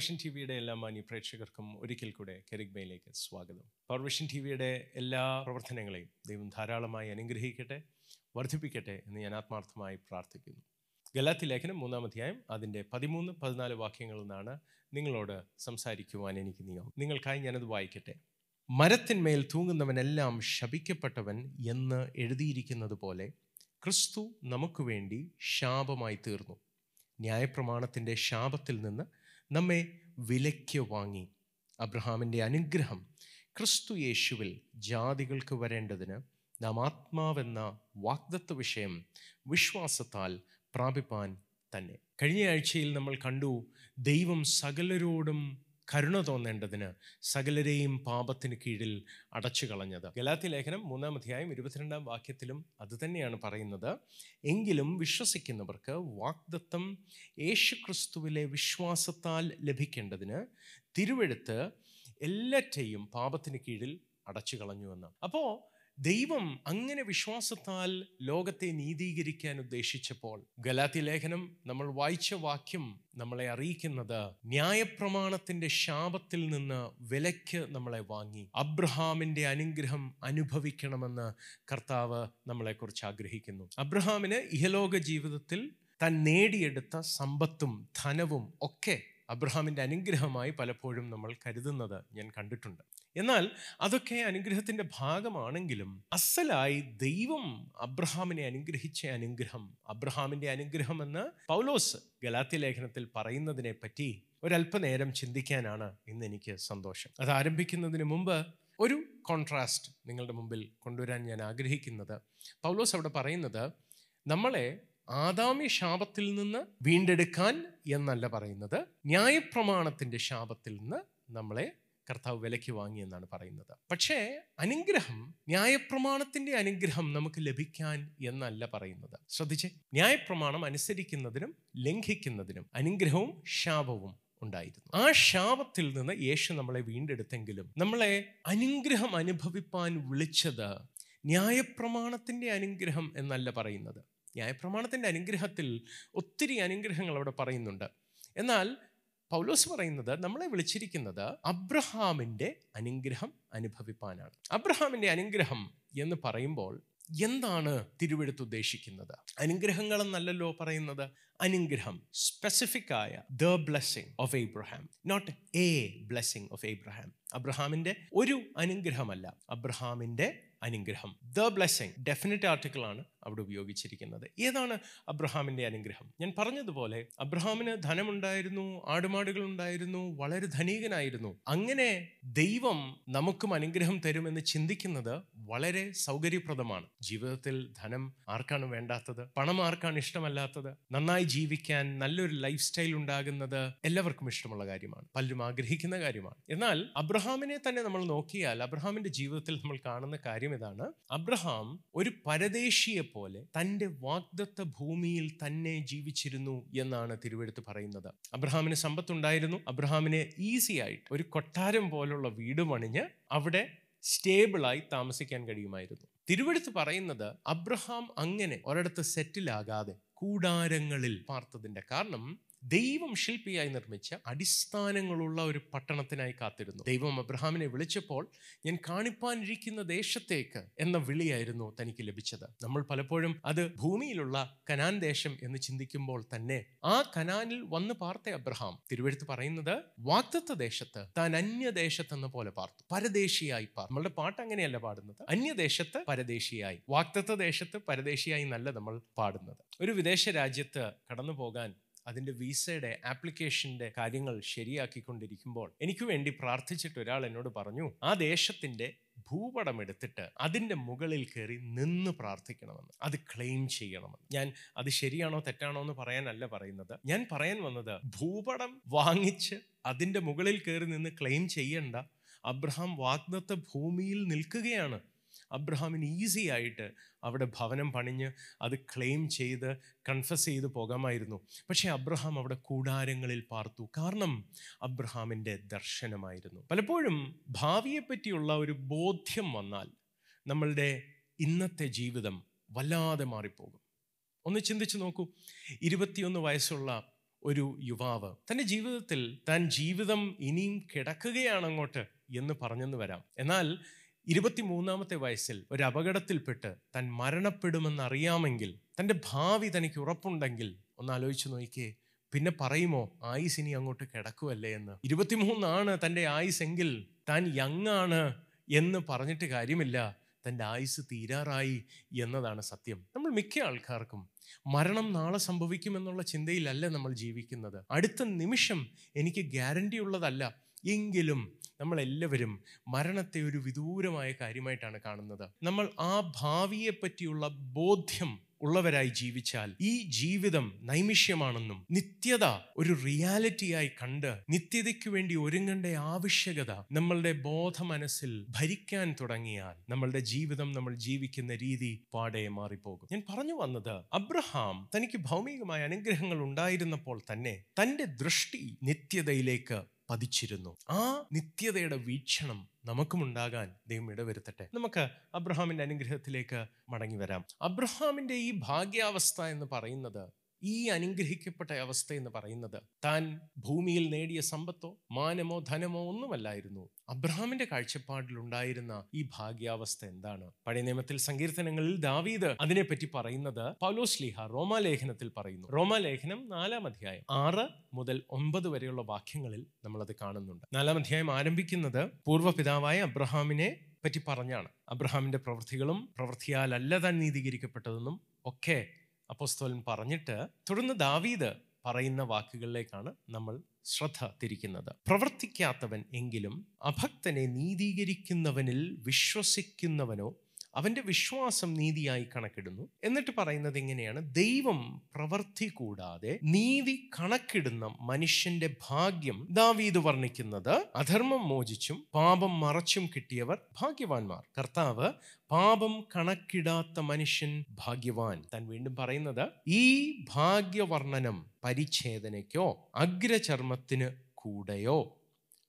Powervision T വിയുടെ എല്ലാ മാന്യ പ്രേക്ഷകർക്കും ഒരിക്കൽ കൂടെ കരിഗ്മയിലേക്ക് സ്വാഗതം. പവർവിഷൻ ടി വിയുടെ എല്ലാ പ്രവർത്തനങ്ങളെയും ദൈവം ധാരാളമായി അനുഗ്രഹിക്കട്ടെ, വർദ്ധിപ്പിക്കട്ടെ എന്ന് ഞാൻ ആത്മാർത്ഥമായി പ്രാർത്ഥിക്കുന്നു. ഗലാത്തി ലേഖനം 3-ാം അധ്യായം അതിൻ്റെ 13-14 വാക്യങ്ങളിൽ നിന്നാണ് നിങ്ങളോട് സംസാരിക്കുവാൻ എനിക്ക് നിയോഗം. നിങ്ങൾക്കായി ഞാനത് വായിക്കട്ടെ. മരത്തിന്മേൽ തൂങ്ങുന്നവനെല്ലാം ശപിക്കപ്പെട്ടവൻ എന്ന് എഴുതിയിരിക്കുന്നത് പോലെ ക്രിസ്തു നമുക്ക് വേണ്ടി ശാപമായി തീർന്നു, ന്യായപ്രമാണത്തിൻ്റെ ശാപത്തിൽ നിന്ന് നമ്മെ വിലയ്ക്ക് വാങ്ങി. അബ്രഹാമിൻ്റെ അനുഗ്രഹം ക്രിസ്തു യേശുവിൽ ജാതികൾക്ക് വരേണ്ടതിന് നാം ആത്മാവെന്ന വാഗ്ദത്ത വിഷയം വിശ്വാസത്താൽ പ്രാപിപ്പാൻ തന്നെ. കഴിഞ്ഞയാഴ്ചയിൽ നമ്മൾ കണ്ടു, ദൈവം സകലരോടും കരുണ തോന്നേണ്ടതിന് സകലരെയും പാപത്തിന് കീഴിൽ അടച്ചു കളഞ്ഞത്. ഗലാത്യ ലേഖനം 3-ാം അധ്യായം 22-ാം വാക്യത്തിലും അത് തന്നെയാണ് പറയുന്നത്. എങ്കിലും വിശ്വസിക്കുന്നവർക്ക് വാഗ്ദത്തം യേശുക്രിസ്തുവിലെ വിശ്വാസത്താൽ ലഭിക്കേണ്ടതിന് തിരുവെഴുത്ത് എല്ലാറ്റെയും പാപത്തിന് കീഴിൽ അടച്ചു കളഞ്ഞുവെന്ന്. അപ്പോൾ ദൈവം അങ്ങനെ വിശ്വാസത്താൽ ലോകത്തെ നീതീകരിക്കാൻ ഉദ്ദേശിച്ചപ്പോൾ ഗലാത്യ ലേഖനം നമ്മൾ വായിച്ച വാക്യം നമ്മളെ അറിയിക്കുന്നത്, ന്യായപ്രമാണത്തിന്റെ ശാപത്തിൽ നിന്ന് വിലയ്ക്ക് നമ്മളെ വാങ്ങി അബ്രഹാമിന്റെ അനുഗ്രഹം അനുഭവിക്കണമെന്ന് കർത്താവ് നമ്മളെക്കുറിച്ച് ആഗ്രഹിക്കുന്നു. അബ്രഹാമിന് ഇഹലോക ജീവിതത്തിൽ താൻ നേടിയെടുത്ത സമ്പത്തും ധനവും ഒക്കെ അബ്രഹാമിൻ്റെ അനുഗ്രഹമായി പലപ്പോഴും നമ്മൾ കരുതുന്നത് ഞാൻ കണ്ടിട്ടുണ്ട്. എന്നാൽ അതൊക്കെ അനുഗ്രഹത്തിൻ്റെ ഭാഗമാണെങ്കിലും അസലായി ദൈവം അബ്രഹാമിനെ അനുഗ്രഹിച്ച അനുഗ്രഹം, അബ്രഹാമിൻ്റെ അനുഗ്രഹമെന്ന് പൗലോസ് ഗലാത്യ ലേഖനത്തിൽ പറയുന്നതിനെ പറ്റി ഒരല്പനേരം ചിന്തിക്കാനാണ് ഇന്ന് എനിക്ക് സന്തോഷം. അത് ആരംഭിക്കുന്നതിന് മുമ്പ് ഒരു കോൺട്രാസ്റ്റ് നിങ്ങളുടെ മുമ്പിൽ കൊണ്ടുവരാൻ ഞാൻ ആഗ്രഹിക്കുന്നത്, പൗലോസ് അവിടെ പറയുന്നത് നമ്മളെ ആദാമി ശാപത്തിൽ നിന്ന് വീണ്ടെടുക്കാൻ എന്നല്ല പറയുന്നത്, ന്യായപ്രമാണത്തിൻ്റെ ശാപത്തിൽ നിന്ന് നമ്മളെ കർത്താവ് വിലയ്ക്ക് വാങ്ങി എന്നാണ് പറയുന്നത്. പക്ഷേ അനുഗ്രഹം, ന്യായപ്രമാണത്തിൻ്റെ അനുഗ്രഹം നമുക്ക് ലഭിക്കാൻ എന്നല്ല പറയുന്നത്. ശ്രദ്ധിച്ചേ, ന്യായപ്രമാണം അനുസരിക്കുന്നതിനും ലംഘിക്കുന്നതിനും അനുഗ്രഹവും ശാപവും ഉണ്ടായിരുന്നു. ആ ശാപത്തിൽ നിന്ന് യേശു നമ്മളെ വീണ്ടെടുത്തെങ്കിലും നമ്മളെ അനുഗ്രഹം അനുഭവിപ്പാൻ വിളിച്ചത് ന്യായപ്രമാണത്തിൻ്റെ അനുഗ്രഹം എന്നല്ല പറയുന്നത്. ന്യായപ്രമാണത്തിൻ്റെ അനുഗ്രഹത്തിൽ ഒത്തിരി അനുഗ്രഹങ്ങൾ അവിടെ പറയുന്നുണ്ട്. എന്നാൽ പൗലോസ് പറയുന്നത് നമ്മളെ വിളിച്ചിരിക്കുന്നത് അബ്രഹാമിൻ്റെ അനുഗ്രഹം അനുഭവിപ്പാനാണ്. അബ്രഹാമിൻ്റെ അനുഗ്രഹം എന്ന് പറയുമ്പോൾ എന്താണ് തിരുവെടുത്ത് ഉദ്ദേശിക്കുന്നത്? അനുഗ്രഹങ്ങളെന്നല്ലോ പറയുന്നത്, അനുഗ്രഹം, സ്പെസിഫിക് ആയ the blessing of Abraham, not a blessing of Abraham. അബ്രഹാമിൻ്റെ ഒരു അനുഗ്രഹമല്ല, അബ്രഹാമിൻ്റെ അനുഗ്രഹം, ദ ബ്ലെസ്സിംഗ്. ഡെഫിനിറ്റ് ആർട്ടിക്കിളാണ് അവിടെ ഉപയോഗിച്ചിരിക്കുന്നത്. ഏതാണ് അബ്രഹാമിൻ്റെ അനുഗ്രഹം? ഞാൻ പറഞ്ഞതുപോലെ അബ്രഹാമിന് ധനമുണ്ടായിരുന്നു, ആടുമാടുകൾ ഉണ്ടായിരുന്നു, വളരെ ധനികനായിരുന്നു. അങ്ങനെ ദൈവം നമുക്കും അനുഗ്രഹം തരുമെന്ന് ചിന്തിക്കുന്നത് വളരെ സൗകര്യപ്രദമാണ്. ജീവിതത്തിൽ ധനം ആർക്കാണ് വേണ്ടാത്തത്? പണം ആർക്കാണ് ഇഷ്ടമല്ലാത്തത്? നന്നായി ജീവിക്കാൻ, നല്ലൊരു ലൈഫ് സ്റ്റൈൽ ഉണ്ടാകുന്നത് എല്ലാവർക്കും ഇഷ്ടമുള്ള കാര്യമാണ്, പലരും ആഗ്രഹിക്കുന്ന കാര്യമാണ്. എന്നാൽ അബ്രഹാമിനെ തന്നെ നമ്മൾ നോക്കിയാൽ അബ്രഹാമിൻ്റെ ജീവിതത്തിൽ നമ്മൾ കാണുന്ന കാര്യം ഇതാണ്, അബ്രഹാം ഒരു പരദേശിയെ പോലെ തൻ്റെ വാഗ്ദത്ത ഭൂമിയിൽ തന്നെ ജീവിച്ചിരുന്നു എന്നാണ് തിരുവെഴുത്ത് പറയുന്നത്. അബ്രഹാമിന് സമ്പത്തുണ്ടായിരുന്നു. അബ്രഹാമിനെ ഈസി ആയിട്ട് ഒരു കൊട്ടാരം പോലുള്ള വീട് പണിഞ്ഞ് അവിടെ സ്റ്റേബിളായി താമസിക്കാൻ കഴിയുമായിരുന്നു. തിരുവെഴുത്ത് പറയുന്നത് അബ്രഹാം അങ്ങനെ ഒരിടത്ത് സെറ്റിലാകാതെ കൂടാരങ്ങളിൽ പാർത്തതിൻ്റെ കാരണം ദൈവം ശില്പിയായി നിർമ്മിച്ച അടിസ്ഥാനങ്ങളുള്ള ഒരു പട്ടണത്തിനായി കാത്തിരുന്നു. ദൈവം അബ്രഹാമിനെ വിളിച്ചപ്പോൾ ഞാൻ കാണിപ്പാനിരിക്കുന്ന ദേശത്തേക്ക് എന്ന വിളിയായിരുന്നു തനിക്ക് ലഭിച്ചത്. നമ്മൾ പലപ്പോഴും അത് ഭൂമിയിലുള്ള കനാൻ ദേശം എന്ന് ചിന്തിക്കുമ്പോൾ തന്നെ ആ കനാനിൽ വന്ന് പാർത്ത അബ്രഹാം, തിരുവെഴുത്ത് പറയുന്നത്, വാഗ്ദത്ത ദേശത്ത് താൻ അന്യദേശത്തെന്ന പോലെ പാർത്തു, പരദേശിയായി പാർത്തു. നമ്മളുടെ പാട്ട് അങ്ങനെയല്ല പാടുന്നത്, അന്യദേശത്ത് പരദേശിയായി, വാഗ്ദത്ത ദേശത്ത് പരദേശിയായി നല്ല നമ്മൾ പാടുന്നത്. ഒരു വിദേശ രാജ്യത്ത് കടന്നു പോകാൻ അതിൻ്റെ വിസയുടെ ആപ്ലിക്കേഷൻ്റെ കാര്യങ്ങൾ ശരിയാക്കിക്കൊണ്ടിരിക്കുമ്പോൾ എനിക്ക് വേണ്ടി പ്രാർത്ഥിച്ചിട്ട് ഒരാൾ എന്നോട് പറഞ്ഞു, ആ ദേശത്തിൻ്റെ ഭൂപടം എടുത്തിട്ട് അതിൻ്റെ മുകളിൽ കയറി നിന്ന് പ്രാർത്ഥിക്കണമെന്ന്, അത് ക്ലെയിം ചെയ്യണമെന്ന്. ഞാൻ അത് ശരിയാണോ തെറ്റാണോ എന്ന് പറയാനല്ല പറയുന്നത്, ഞാൻ പറയാൻ വന്നത് ഭൂപടം വാങ്ങിച്ച് അതിൻ്റെ മുകളിൽ കയറി നിന്ന് ക്ലെയിം ചെയ്യേണ്ട. അബ്രഹാം വാഗ്ദത്ത ഭൂമിയിൽ നിൽക്കുകയാണ്. അബ്രഹാമിന് ഈസി ആയിട്ട് അവിടെ ഭവനം പണിഞ്ഞ് അത് ക്ലെയിം ചെയ്ത് കൺഫസ് ചെയ്ത് പോകാമായിരുന്നു. പക്ഷേ അബ്രഹാം അവിടെ കൂടാരങ്ങളിൽ പാർത്തു. കാരണം അബ്രഹാമിൻ്റെ ദർശനമായിരുന്നു. പലപ്പോഴും ഭാവിയെപ്പറ്റിയുള്ള ഒരു ബോധ്യം വന്നാൽ നമ്മളുടെ ഇന്നത്തെ ജീവിതം വല്ലാതെ മാറിപ്പോകും. ഒന്ന് ചിന്തിച്ച് നോക്കൂ, 21 വയസ്സുള്ള ഒരു യുവാവ് തൻ്റെ ജീവിതത്തിൽ താൻ ജീവിതം ഇനിയും കിടക്കുകയാണ് അങ്ങോട്ട് എന്ന് പറഞ്ഞെന്ന് വരാം. എന്നാൽ 23-ാമത്തെ വയസ്സിൽ ഒരു അപകടത്തിൽപ്പെട്ട് താൻ മരണപ്പെടുമെന്നറിയാമെങ്കിൽ, തൻ്റെ ഭാവി തനിക്ക് ഉറപ്പുണ്ടെങ്കിൽ ഒന്ന് ആലോചിച്ച് നോക്കിയേ, പിന്നെ പറയുമോ ആയുസ് ഇനി അങ്ങോട്ട് കിടക്കുമല്ലേ എന്ന്? 23 തൻ്റെ ആയുസ് എങ്കിൽ താൻ യങ്ങാണ് എന്ന് പറഞ്ഞിട്ട് കാര്യമില്ല, തൻ്റെ ആയുസ് തീരാറായി എന്നതാണ് സത്യം. നമ്മൾ മിക്ക ആൾക്കാർക്കും മരണം നാളെ സംഭവിക്കുമെന്നുള്ള ചിന്തയിലല്ല നമ്മൾ ജീവിക്കുന്നത്. അടുത്ത നിമിഷം എനിക്ക് ഗ്യാരണ്ടി ഉള്ളതല്ല, എങ്കിലും നമ്മളെല്ലാവരും മരണത്തെ ഒരു വിദൂരമായ കാര്യമായിട്ടാണ് കാണുന്നത്. നമ്മൾ ആ ഭാവിയെപ്പറ്റിയുള്ള ബോധ്യം ഉള്ളവരായി ജീവിച്ചാൽ, ഈ ജീവിതം നൈമിഷ്യമാണെന്നും നിത്യത ഒരു റിയാലിറ്റിയായി കണ്ട് നിത്യതയ്ക്ക് വേണ്ടി ഒരുങ്ങേണ്ട ആവശ്യകത നമ്മളുടെ ബോധമനസ്സിൽ ഭരിക്കാൻ തുടങ്ങിയാൽ, നമ്മളുടെ ജീവിതം നമ്മൾ ജീവിക്കുന്ന രീതി പാടെ മാറിപ്പോകും. ഞാൻ പറഞ്ഞു വന്നത്, അബ്രഹാം തനിക്ക് ഭൗമികമായ അനുഗ്രഹങ്ങൾ ഉണ്ടായിരുന്നപ്പോൾ തന്നെ തൻ്റെ ദൃഷ്ടി നിത്യതയിലേക്ക് പതിച്ചിരുന്നു. ആ നിത്യതയുടെ വീക്ഷണം നമുക്കുമുണ്ടാകാൻ ദൈവം ഇടവരുത്തട്ടെ. നമുക്ക് അബ്രഹാമിൻ്റെ അനുഗ്രഹത്തിലേക്ക് മടങ്ങി വരാം. അബ്രഹാമിൻ്റെ ഈ ഭാഗ്യാവസ്ഥ എന്ന് പറയുന്നത്, ഈ അനുഗ്രഹിക്കപ്പെട്ട അവസ്ഥ എന്ന് പറയുന്നത്, താൻ ഭൂമിയിൽ നേടിയ സമ്പത്തോ മാനമോ ധനമോ ഒന്നുമല്ലായിരുന്നു. അബ്രഹാമിന്റെ കാഴ്ചപ്പാടിലുണ്ടായിരുന്ന ഈ ഭാഗ്യാവസ്ഥ എന്താണ്? പഴയ നിയമത്തിൽ സങ്കീർത്തനങ്ങളിൽ ദാവീദ് അതിനെപ്പറ്റി പറയുന്നത് പൗലോസ്ലീഹ റോമാലേഖനത്തിൽ പറയുന്നു. റോമാലേഖനം 4-ാം അധ്യായം 6 മുതൽ 9 വരെയുള്ള വാക്യങ്ങളിൽ നമ്മളത് കാണുന്നുണ്ട്. 4-ാം അധ്യായം ആരംഭിക്കുന്നത് പൂർവ്വപിതാവായ അബ്രഹാമിനെ പറ്റി പറഞ്ഞാണ്. അബ്രഹാമിന്റെ പ്രവൃത്തികളും പ്രവൃത്തിയാലല്ല താൻ നീതീകരിക്കപ്പെട്ടതെന്നും ഒക്കെ അപ്പോസ്തലൻ പറഞ്ഞിട്ട് തുടർന്ന് ദാവീദ് പറയുന്ന വാക്കുകളിലേക്കാണ് നമ്മൾ ശ്രദ്ധ തിരിക്കുന്നത്. പ്രവർത്തിക്കാത്തവൻ എങ്കിലും അഭക്തനെ നീതീകരിക്കുന്നവനിൽ വിശ്വസിക്കുന്നവനോ അവൻ്റെ വിശ്വാസം നീതിയായി കണക്കിടുന്നു. എന്നിട്ട് പറയുന്നത് ഇങ്ങനെയാണ്: ദൈവം പ്രവർത്തി കൂടാതെ നീതി കണക്കിടുന്ന മനുഷ്യന്റെ ഭാഗ്യം ദാവീദ് വർണ്ണിക്കുന്നത്, അധർമ്മം മോചിച്ചും പാപം മറച്ചും കിട്ടിയവർ ഭാഗ്യവാന്മാർ. കർത്താവ് പാപം കണക്കിടാത്ത മനുഷ്യൻ ഭാഗ്യവാൻ. താൻ വീണ്ടും പറയുന്നത്, ഈ ഭാഗ്യവർണ്ണനം പരിച്ഛേദനയ്ക്കോ അഗ്രചർമ്മത്തിന് കൂടെയോ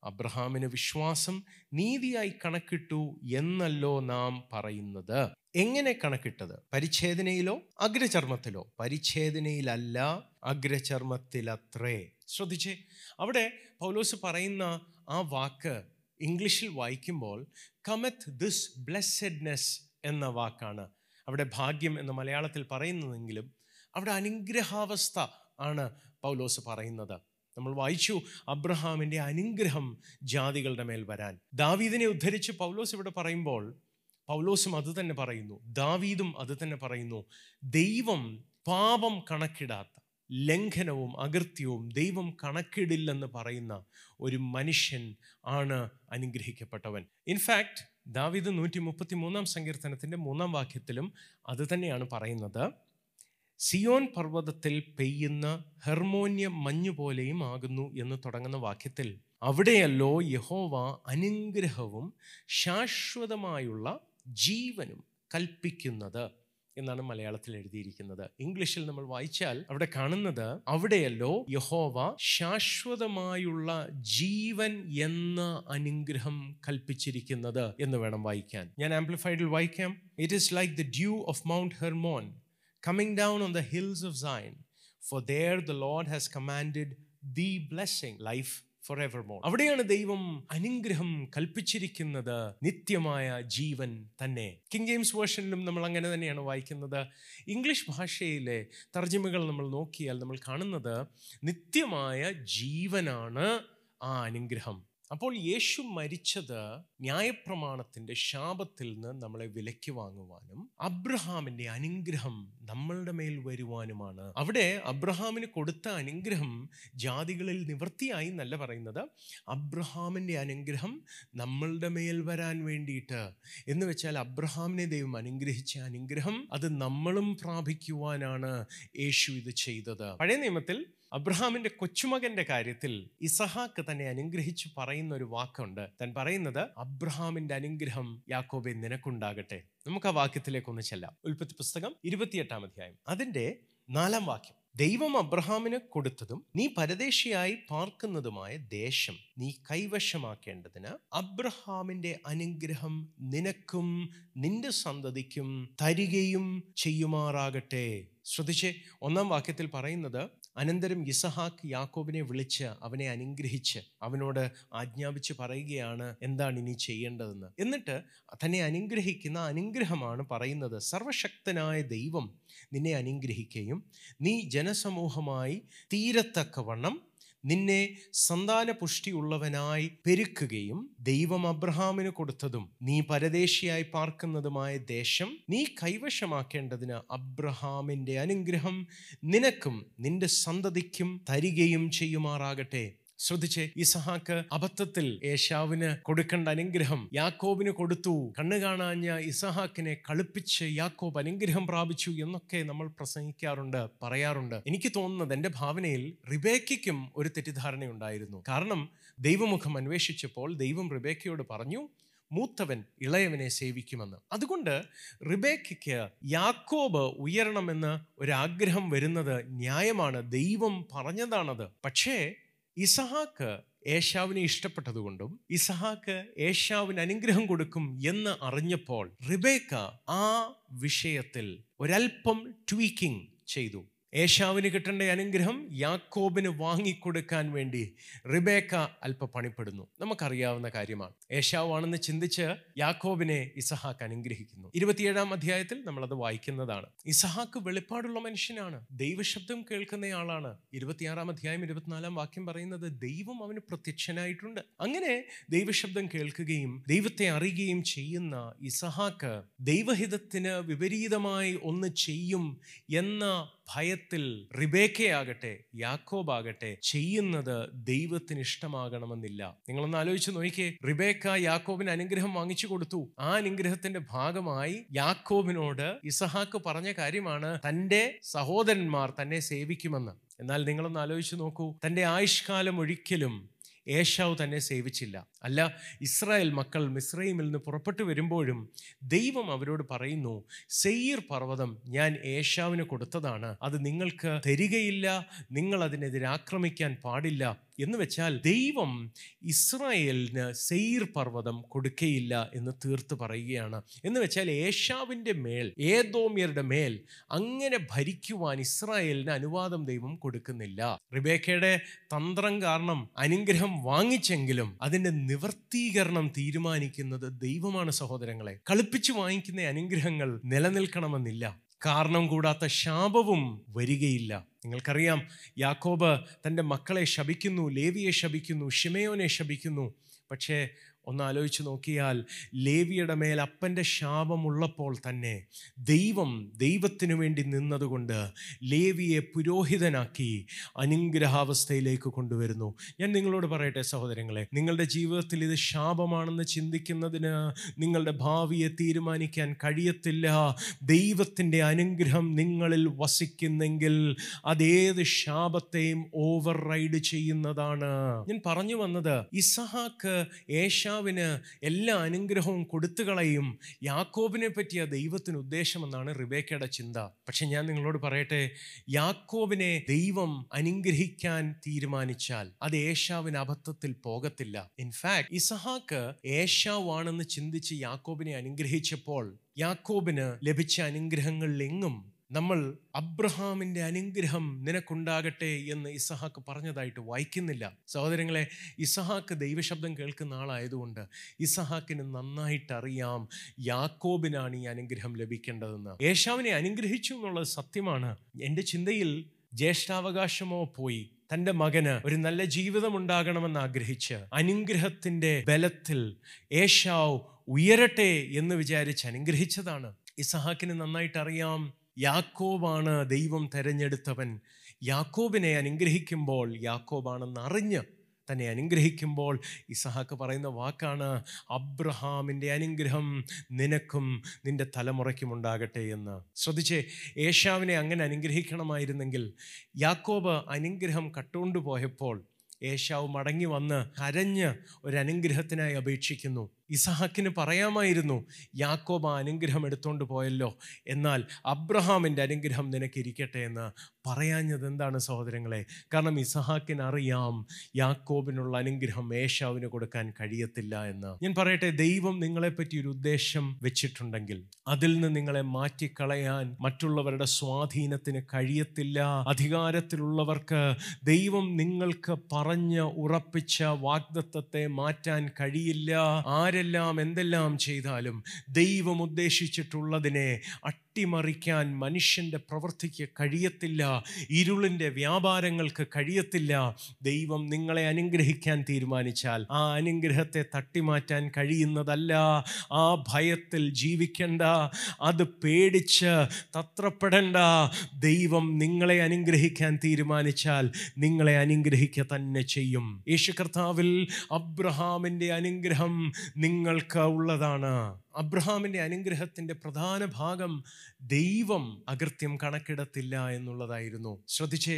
അബ്രഹാമിന് വിശ്വാസം നീതിയായി കണക്കിട്ടു എന്നല്ലോ നാം പറയുന്നത്. എങ്ങനെ കണക്കിട്ടത്? പരിച്ഛേദനയിലോ അഗ്രചർമ്മത്തിലോ? പരിച്ഛേദനയിലല്ല, അഗ്രചർമ്മത്തിലത്രേ. ശ്രദ്ധിച്ചേ, അവിടെ പൗലോസ് പറയുന്ന ആ വാക്ക് ഇംഗ്ലീഷിൽ വായിക്കുമ്പോൾ കമത്ത് ദിസ് ബ്ലെസ്സഡ്നെസ് എന്ന വാക്കാണ് അവിടെ ഭാഗ്യം എന്ന് മലയാളത്തിൽ പറയുന്നതെങ്കിലും അവിടെ അനുഗ്രഹാവസ്ഥ ആണ് പൗലോസ് പറയുന്നത്. നമ്മൾ വായിച്ചു അബ്രഹാമിൻ്റെ അനുഗ്രഹം ജാതികളുടെ മേൽ വരാൻ. ദാവീദിനെ ഉദ്ധരിച്ച് പൗലോസ് ഇവിടെ പറയുമ്പോൾ പൗലോസും അത് തന്നെ പറയുന്നു, ദാവീദും അത് തന്നെ പറയുന്നു. ദൈവം പാപം കണക്കിടാത്ത, ലംഘനവും അകൃത്യവും ദൈവം കണക്കിടില്ലെന്ന് പറയുന്ന ഒരു മനുഷ്യൻ ആണ് അനുഗ്രഹിക്കപ്പെട്ടവൻ. ഇൻഫാക്ട് ദാവീദ് 133-ാം സങ്കീർത്തനത്തിൻ്റെ 3-ാം വാക്യത്തിലും അത് തന്നെയാണ് പറയുന്നത്. സിയോൻ പർവ്വതത്തിൽ പെയ്യുന്ന ഹെർമോന്യ മഞ്ഞുപോലെയും ആകുന്നു എന്ന് തുടങ്ങുന്ന വാക്യത്തിൽ, അവിടെയല്ലോ യഹോവ അനുഗ്രഹവും ശാശ്വതമായുള്ള ജീവനും കൽപ്പിക്കുന്നത് എന്നാണ് മലയാളത്തിൽ എഴുതിയിരിക്കുന്നത്. ഇംഗ്ലീഷിൽ നമ്മൾ വായിച്ചാൽ അവിടെ കാണുന്നത്, അവിടെയല്ലോ യഹോവ ശാശ്വതമായുള്ള ജീവൻ എന്ന അനുഗ്രഹം കൽപ്പിച്ചിരിക്കുന്നത് എന്ന് വേണം വായിക്കാൻ. ഞാൻ ആംപ്ലിഫൈഡിൽ വായിക്കാം. It is like the dew of mount Hermon coming down on the hills of Zion, for there the Lord has commanded the blessing, life forevermore. അവിടെയാണ് ദൈവം അനുഗ്രഹം കൽപ്പിച്ചിരിക്കുന്നത്, നിത്യമായ ജീവൻ തന്നെ. കിംഗ് ജെയിംസ് വേർഷനിലും നമ്മൾ അങ്ങനെ തന്നെയാണ് വായിക്കുന്നത്. ഇംഗ്ലീഷ് ഭാഷയിലെ തർജ്ജിമകൾ നമ്മൾ നോക്കിയാൽ നമ്മൾ കാണുന്നത് നിത്യമായ ജീവനാണ് ആ അനുഗ്രഹം. അപ്പോൾ യേശു മരിച്ചത് ന്യായപ്രമാണത്തിൻ്റെ ശാപത്തിൽ നിന്ന് നമ്മളെ വിലയ്ക്ക് വാങ്ങുവാനും അബ്രഹാമിൻ്റെ അനുഗ്രഹം നമ്മളുടെ മേൽ വരുവാനുമാണ്. അവിടെ അബ്രഹാമിന് കൊടുത്ത അനുഗ്രഹം ജാതികളിൽ നിവൃത്തിയായി എന്നല്ല പറയുന്നത്, അബ്രഹാമിൻ്റെ അനുഗ്രഹം നമ്മളുടെ മേൽ വരാൻ വേണ്ടിയിട്ട്. എന്ന് വെച്ചാൽ അബ്രഹാമിനെ ദൈവം അനുഗ്രഹിച്ച അനുഗ്രഹം അത് നമ്മളും പ്രാപിക്കുവാനാണ് യേശു ഇത് ചെയ്തത്. പഴയ നിയമത്തിൽ അബ്രഹാമിൻ്റെ കൊച്ചുമകൻ്റെ കാര്യത്തിൽ ഇസഹാക്ക് തന്നെ അനുഗ്രഹിച്ചു പറയുന്ന ഒരു വാക്കുണ്ട്. താൻ പറയുന്നത്, അബ്രഹാമിൻ്റെ അനുഗ്രഹം യാക്കോബെ നിനക്കുണ്ടാകട്ടെ. നമുക്ക് ആ വാക്യത്തിലേക്കൊന്ന് ചെല്ലാം. ഉൽപ്പത്തി പുസ്തകം 28-ാം അധ്യായം അതിൻ്റെ 4-ാം വാക്യം. ദൈവം അബ്രഹാമിന് കൊടുത്തതും നീ പരദേശിയായി പാർക്കുന്നതുമായ ദേശം നീ കൈവശമാക്കേണ്ടതിന് അബ്രഹാമിൻ്റെ അനുഗ്രഹം നിനക്കും നിന്റെ സന്തതിക്കും തരികയും ചെയ്യുമാറാകട്ടെ. ശ്രദ്ധിച്ച് 1-ാം വാക്യത്തിൽ പറയുന്നത്, അനന്തരം യിസ്ഹാക്ക് യാക്കോബിനെ വിളിച്ച് അവനെ അനുഗ്രഹിച്ച് അവനോട് ആജ്ഞാപിച്ച് പറയുകയാണ് എന്താണ് ഇനി ചെയ്യേണ്ടതെന്ന്. എന്നിട്ട് തന്നെ അനുഗ്രഹിക്കുന്ന അനുഗ്രഹമാണ് പറയുന്നത്. സർവശക്തനായ ദൈവം നിന്നെ അനുഗ്രഹിക്കുകയും നീ ജനസമൂഹമായി തീരത്തക്കവണ്ണം നിന്നെ സന്താനപുഷ്ടിയുള്ളവനായി പെരുക്കുകയും ദൈവം അബ്രഹാമിന് കൊടുത്തതും നീ പരദേശിയായി പാർക്കുന്നതുമായ ദേശം നീ കൈവശമാക്കേണ്ടതിന് അബ്രഹാമിൻ്റെ അനുഗ്രഹം നിനക്കും നിന്റെ സന്തതിക്കും തരികയും ചെയ്യുമാറാകട്ടെ. ശ്രദ്ധിച്ചേ, യിസ്ഹാക്ക് അബദ്ധത്തിൽ ഏശാവിന് കൊടുക്കേണ്ട അനുഗ്രഹം യാക്കോബിന് കൊടുത്തു. കണ്ണു കാണാഞ്ഞ യിസ്ഹാക്കിനെ കളിപ്പിച്ച് യാക്കോബ് അനുഗ്രഹം പ്രാപിച്ചു എന്നൊക്കെ നമ്മൾ പ്രസംഗിക്കാറുണ്ട്, പറയാറുണ്ട്. എനിക്ക് തോന്നുന്നത്, എൻ്റെ ഭാവനയിൽ റിബേക്കയ്ക്കും ഒരു തെറ്റിദ്ധാരണയുണ്ടായിരുന്നു. കാരണം ദൈവമുഖം അന്വേഷിച്ചപ്പോൾ ദൈവം റിബേക്കയോട് പറഞ്ഞു മൂത്തവൻ ഇളയവനെ സേവിക്കുമെന്ന്. അതുകൊണ്ട് റിബേക്കയ്ക്ക് യാക്കോബ് ഉയരണമെന്ന് ഒരാഗ്രഹം വരുന്നത് ന്യായമാണ്, ദൈവം പറഞ്ഞതാണത്. പക്ഷേ യിസ്ഹാക്ക് ഏശാവിനെ ഇഷ്ടപ്പെട്ടതുകൊണ്ടും യിസ്ഹാക്ക് ഏശാവിന് അനുഗ്രഹം കൊടുക്കും എന്ന് അറിഞ്ഞപ്പോൾ റിബേക്ക ആ വിഷയത്തിൽ ഒരൽപ്പം ട്വീക്കിംഗ് ചെയ്തു. ഏശാവിന് കിട്ടേണ്ട അനുഗ്രഹം യാക്കോബിന് വാങ്ങിക്കൊടുക്കാൻ വേണ്ടി റിബേക്ക അല്പ പണിപ്പെടുന്നു. നമുക്കറിയാവുന്ന കാര്യമാണ്. ഏശാവാണെന്ന് ചിന്തിച്ച് യാക്കോബിനെ യിസ്ഹാക്ക് അനുഗ്രഹിക്കുന്നു. 27-ാം അധ്യായത്തിൽ നമ്മളത് വായിക്കുന്നതാണ്. യിസ്ഹാക്ക് വെളിപ്പാടുള്ള മനുഷ്യനാണ്, ദൈവശബ്ദം കേൾക്കുന്നയാളാണ്. 26-ാം അധ്യായം 24-ാം വാക്യം പറയുന്നത് ദൈവം അവന് പ്രത്യക്ഷനായിട്ടുണ്ട്. അങ്ങനെ ദൈവശബ്ദം കേൾക്കുകയും ദൈവത്തെ അറിയുകയും ചെയ്യുന്ന യിസ്ഹാക്ക് ദൈവഹിതത്തിന് വിപരീതമായി ഒന്ന് ചെയ്യും എന്ന ഭയത്തിൽ റിബേക്കയാകട്ടെ യാക്കോബാകട്ടെ ചെയ്യുന്നത് ദൈവത്തിന് ഇഷ്ടമാകണമെന്നില്ല. നിങ്ങളൊന്ന് ആലോചിച്ച് നോക്കിയേ, റിബേക്ക യാക്കോബിന് അനുഗ്രഹം വാങ്ങിച്ചു കൊടുത്തു. ആ അനുഗ്രഹത്തിന്റെ ഭാഗമായി യാക്കോബിനോട് യിസ്ഹാക്ക് പറഞ്ഞ കാര്യമാണ് തൻ്റെ സഹോദരന്മാർ തന്നെ സേവിക്കുമെന്ന്. എന്നാൽ നിങ്ങളൊന്ന് ആലോചിച്ച് നോക്കൂ, തൻ്റെ ആയുഷ്കാലം ഒരിക്കലും ഏശാവ് തന്നെ സേവിച്ചില്ല. അല്ല, ഇസ്രായേൽ മക്കൾ മിസ്രൈമിൽ നിന്ന് പുറപ്പെട്ടു വരുമ്പോഴും ദൈവം അവരോട് പറയുന്നു, സെയിർ പർവ്വതം ഞാൻ ഏശാവിന് കൊടുത്തതാണ്, അത് നിങ്ങൾക്ക് തരികയില്ല, നിങ്ങൾ അതിനെതിരെ ആക്രമിക്കാൻ പാടില്ല. എന്ന് വെച്ചാൽ ദൈവം ഇസ്രായേലിന് സെയിർ പർവ്വതം കൊടുക്കയില്ല എന്ന് തീർത്ത് പറയുകയാണ്. എന്ന് വെച്ചാൽ ഏശാവിൻ്റെ മേൽ, ഏദോമ്യരുടെ മേൽ അങ്ങനെ ഭരിക്കുവാൻ ഇസ്രായേലിന് അനുവാദം ദൈവം കൊടുക്കുന്നില്ല. റിബേക്കയുടെ തന്ത്രം കാരണം അനുഗ്രഹം വാങ്ങിച്ചെങ്കിലും അതിൻ്റെ നിവർത്തീകരണം തീരുമാനിക്കുന്നത് ദൈവമാണ്. സഹോദരങ്ങളെ, കളിപ്പിച്ച് വാങ്ങിക്കുന്ന അനുഗ്രഹങ്ങൾ നിലനിൽക്കണമെന്നില്ല, കാരണം കൂടാത്ത ശാപവും വരികയില്ല. നിങ്ങൾക്കറിയാം, യാക്കോബ് തൻ്റെ മക്കളെ ശപിക്കുന്നു, ലേവിയെ ശപിക്കുന്നു, ശിമയോനെ ശപിക്കുന്നു. പക്ഷേ ഒന്നാലോചിച്ച് നോക്കിയാൽ ലേവിയുടെ മേൽ അപ്പൻ്റെ ശാപമുള്ളപ്പോൾ തന്നെ ദൈവം ദൈവത്തിനു വേണ്ടി നിന്നതുകൊണ്ട് ലേവിയെ പുരോഹിതനാക്കി അനുഗ്രഹാവസ്ഥയിലേക്ക് കൊണ്ടുവരുന്നു. ഞാൻ നിങ്ങളോട് പറയട്ടെ സഹോദരങ്ങളെ, നിങ്ങളുടെ ജീവിതത്തിൽ ഇത് ശാപമാണെന്ന് ചിന്തിക്കുന്നതിന് നിങ്ങളുടെ ഭാവിയെ തീരുമാനിക്കാൻ കഴിയത്തില്ല. ദൈവത്തിൻ്റെ അനുഗ്രഹം നിങ്ങളിൽ വസിക്കുന്നെങ്കിൽ അതേത് ശാപത്തെയും ഓവർ റൈഡ് ചെയ്യുന്നതാണ്. ഞാൻ പറഞ്ഞു വന്നത്, യിസ്ഹാക്ക് ഏശാ ിന് എല്ലാ അനുഗ്രഹവും കൊടുത്തു കളയും, യാക്കോബിനെ പറ്റിയ ദൈവത്തിന് ഉദ്ദേശമെന്നാണ് റിബേക്കയുടെ ചിന്ത. പക്ഷെ ഞാൻ നിങ്ങളോട് പറയട്ടെ, യാക്കോബിനെ ദൈവം അനുഗ്രഹിക്കാൻ തീരുമാനിച്ചാൽ അത് ഏശാവിന് അബദ്ധത്തിൽ പോകത്തില്ല. ഇൻഫാക്ട് യിസ്ഹാക്ക് ഏശാവാണെന്ന് ചിന്തിച്ച് യാക്കോബിനെ അനുഗ്രഹിച്ചപ്പോൾ യാക്കോബിന് ലഭിച്ച അനുഗ്രഹങ്ങളിലെങ്ങും നമ്മൾ അബ്രഹാമിൻ്റെ അനുഗ്രഹം നിനക്കുണ്ടാകട്ടെ എന്ന് യിസ്ഹാക്ക് പറഞ്ഞതായിട്ട് വായിക്കുന്നില്ല. സഹോദരങ്ങളെ, യിസ്ഹാക്ക് ദൈവശബ്ദം കേൾക്കുന്ന ആളായതുകൊണ്ട് യിസ്ഹാക്കിന് നന്നായിട്ടറിയാം യാക്കോബിനാണ് ഈ അനുഗ്രഹം ലഭിക്കേണ്ടതെന്ന്. ഏശാവിനെ അനുഗ്രഹിച്ചു എന്നുള്ളത് സത്യമാണ്. എൻ്റെ ചിന്തയിൽ ജ്യേഷ്ഠാവകാശമോ പോയി തൻ്റെ മകന് ഒരു നല്ല ജീവിതം ഉണ്ടാകണമെന്ന് ആഗ്രഹിച്ച് അനുഗ്രഹത്തിൻ്റെ ബലത്തിൽ ഏശാവ് ഉയരട്ടെ എന്ന് വിചാരിച്ച് അനുഗ്രഹിച്ചതാണ്. യിസ്ഹാക്കിന് നന്നായിട്ടറിയാം യാക്കോബാണ് ദൈവം തെരഞ്ഞെടുത്തവൻ. യാക്കോബിനെ അനുഗ്രഹിക്കുമ്പോൾ, യാക്കോബാണെന്ന് അറിഞ്ഞ് തന്നെ അനുഗ്രഹിക്കുമ്പോൾ യിസ്ഹാക്ക് പറയുന്ന വാക്കാണ് അബ്രഹാമിൻ്റെ അനുഗ്രഹം നിനക്കും നിൻ്റെ തലമുറയ്ക്കും ഉണ്ടാകട്ടെ എന്ന്. ശ്രദ്ധിച്ചേ, ഏശാവിനെ അങ്ങനെ അനുഗ്രഹിക്കണമായിരുന്നെങ്കിൽ യാക്കോബ് അനുഗ്രഹം കട്ടുകൊണ്ടുപോയപ്പോൾ ഏശാവ് മടങ്ങി വന്ന് കരഞ്ഞ് ഒരനുഗ്രഹത്തിനായി അപേക്ഷിക്കുന്നു. യിസ്ഹാക്കിന് പറയാമായിരുന്നു യാക്കോബ് ആ അനുഗ്രഹം എടുത്തുകൊണ്ട് പോയല്ലോ, എന്നാൽ അബ്രഹാമിൻ്റെ അനുഗ്രഹം നിനക്കിരിക്കട്ടെ എന്ന് പറയാഞ്ഞത് എന്താണ് സഹോദരങ്ങളെ? കാരണം ഇസഹാക്കിനറിയാം യാക്കോബിനുള്ള അനുഗ്രഹം ഏശാവിന് കൊടുക്കാൻ കഴിയത്തില്ല എന്ന്. ഞാൻ പറയട്ടെ, ദൈവം നിങ്ങളെപ്പറ്റി ഒരു ഉദ്ദേശം വെച്ചിട്ടുണ്ടെങ്കിൽ അതിൽ നിന്ന് നിങ്ങളെ മാറ്റിക്കളയാൻ മറ്റുള്ളവരുടെ സ്വാധീനത്തിന് കഴിയത്തില്ല. അധികാരത്തിലുള്ളവർക്ക് ദൈവം നിങ്ങൾക്ക് പറഞ്ഞ് ഉറപ്പിച്ച വാഗ്ദത്തത്തെ മാറ്റാൻ കഴിയില്ല. ആരെല്ലാം എന്തെല്ലാം ചെയ്താലും ദൈവം ഉദ്ദേശിച്ചിട്ടുള്ളതിനെ അട്ടിമറിക്കാൻ മനുഷ്യൻ്റെ പ്രവൃത്തിക്ക് കഴിയത്തില്ല. ഇരുളിൻ്റെ വ്യാപാരങ്ങൾക്ക് കഴിയത്തില്ല. ദൈവം നിങ്ങളെ അനുഗ്രഹിക്കാൻ തീരുമാനിച്ചാൽ ആ അനുഗ്രഹത്തെ തട്ടിമാറ്റാൻ കഴിയുന്നതല്ല. ആ ഭയത്തിൽ ജീവിക്കണ്ട, അത് പേടിച്ച് തത്രപ്പെടേണ്ട. ദൈവം നിങ്ങളെ അനുഗ്രഹിക്കാൻ തീരുമാനിച്ചാൽ നിങ്ങളെ അനുഗ്രഹിക്കുക തന്നെ ചെയ്യും. യേശു കർത്താവിൽ അബ്രഹാമിൻ്റെ അനുഗ്രഹം നിങ്ങൾക്ക് ഉള്ളതാണ്. അബ്രഹാമിൻ്റെ അനുഗ്രഹത്തിൻ്റെ പ്രധാന ഭാഗം ദൈവം അകൃത്യം കണക്കിടത്തില്ല എന്നുള്ളതായിരുന്നു. ശ്രദ്ധിച്ചേ,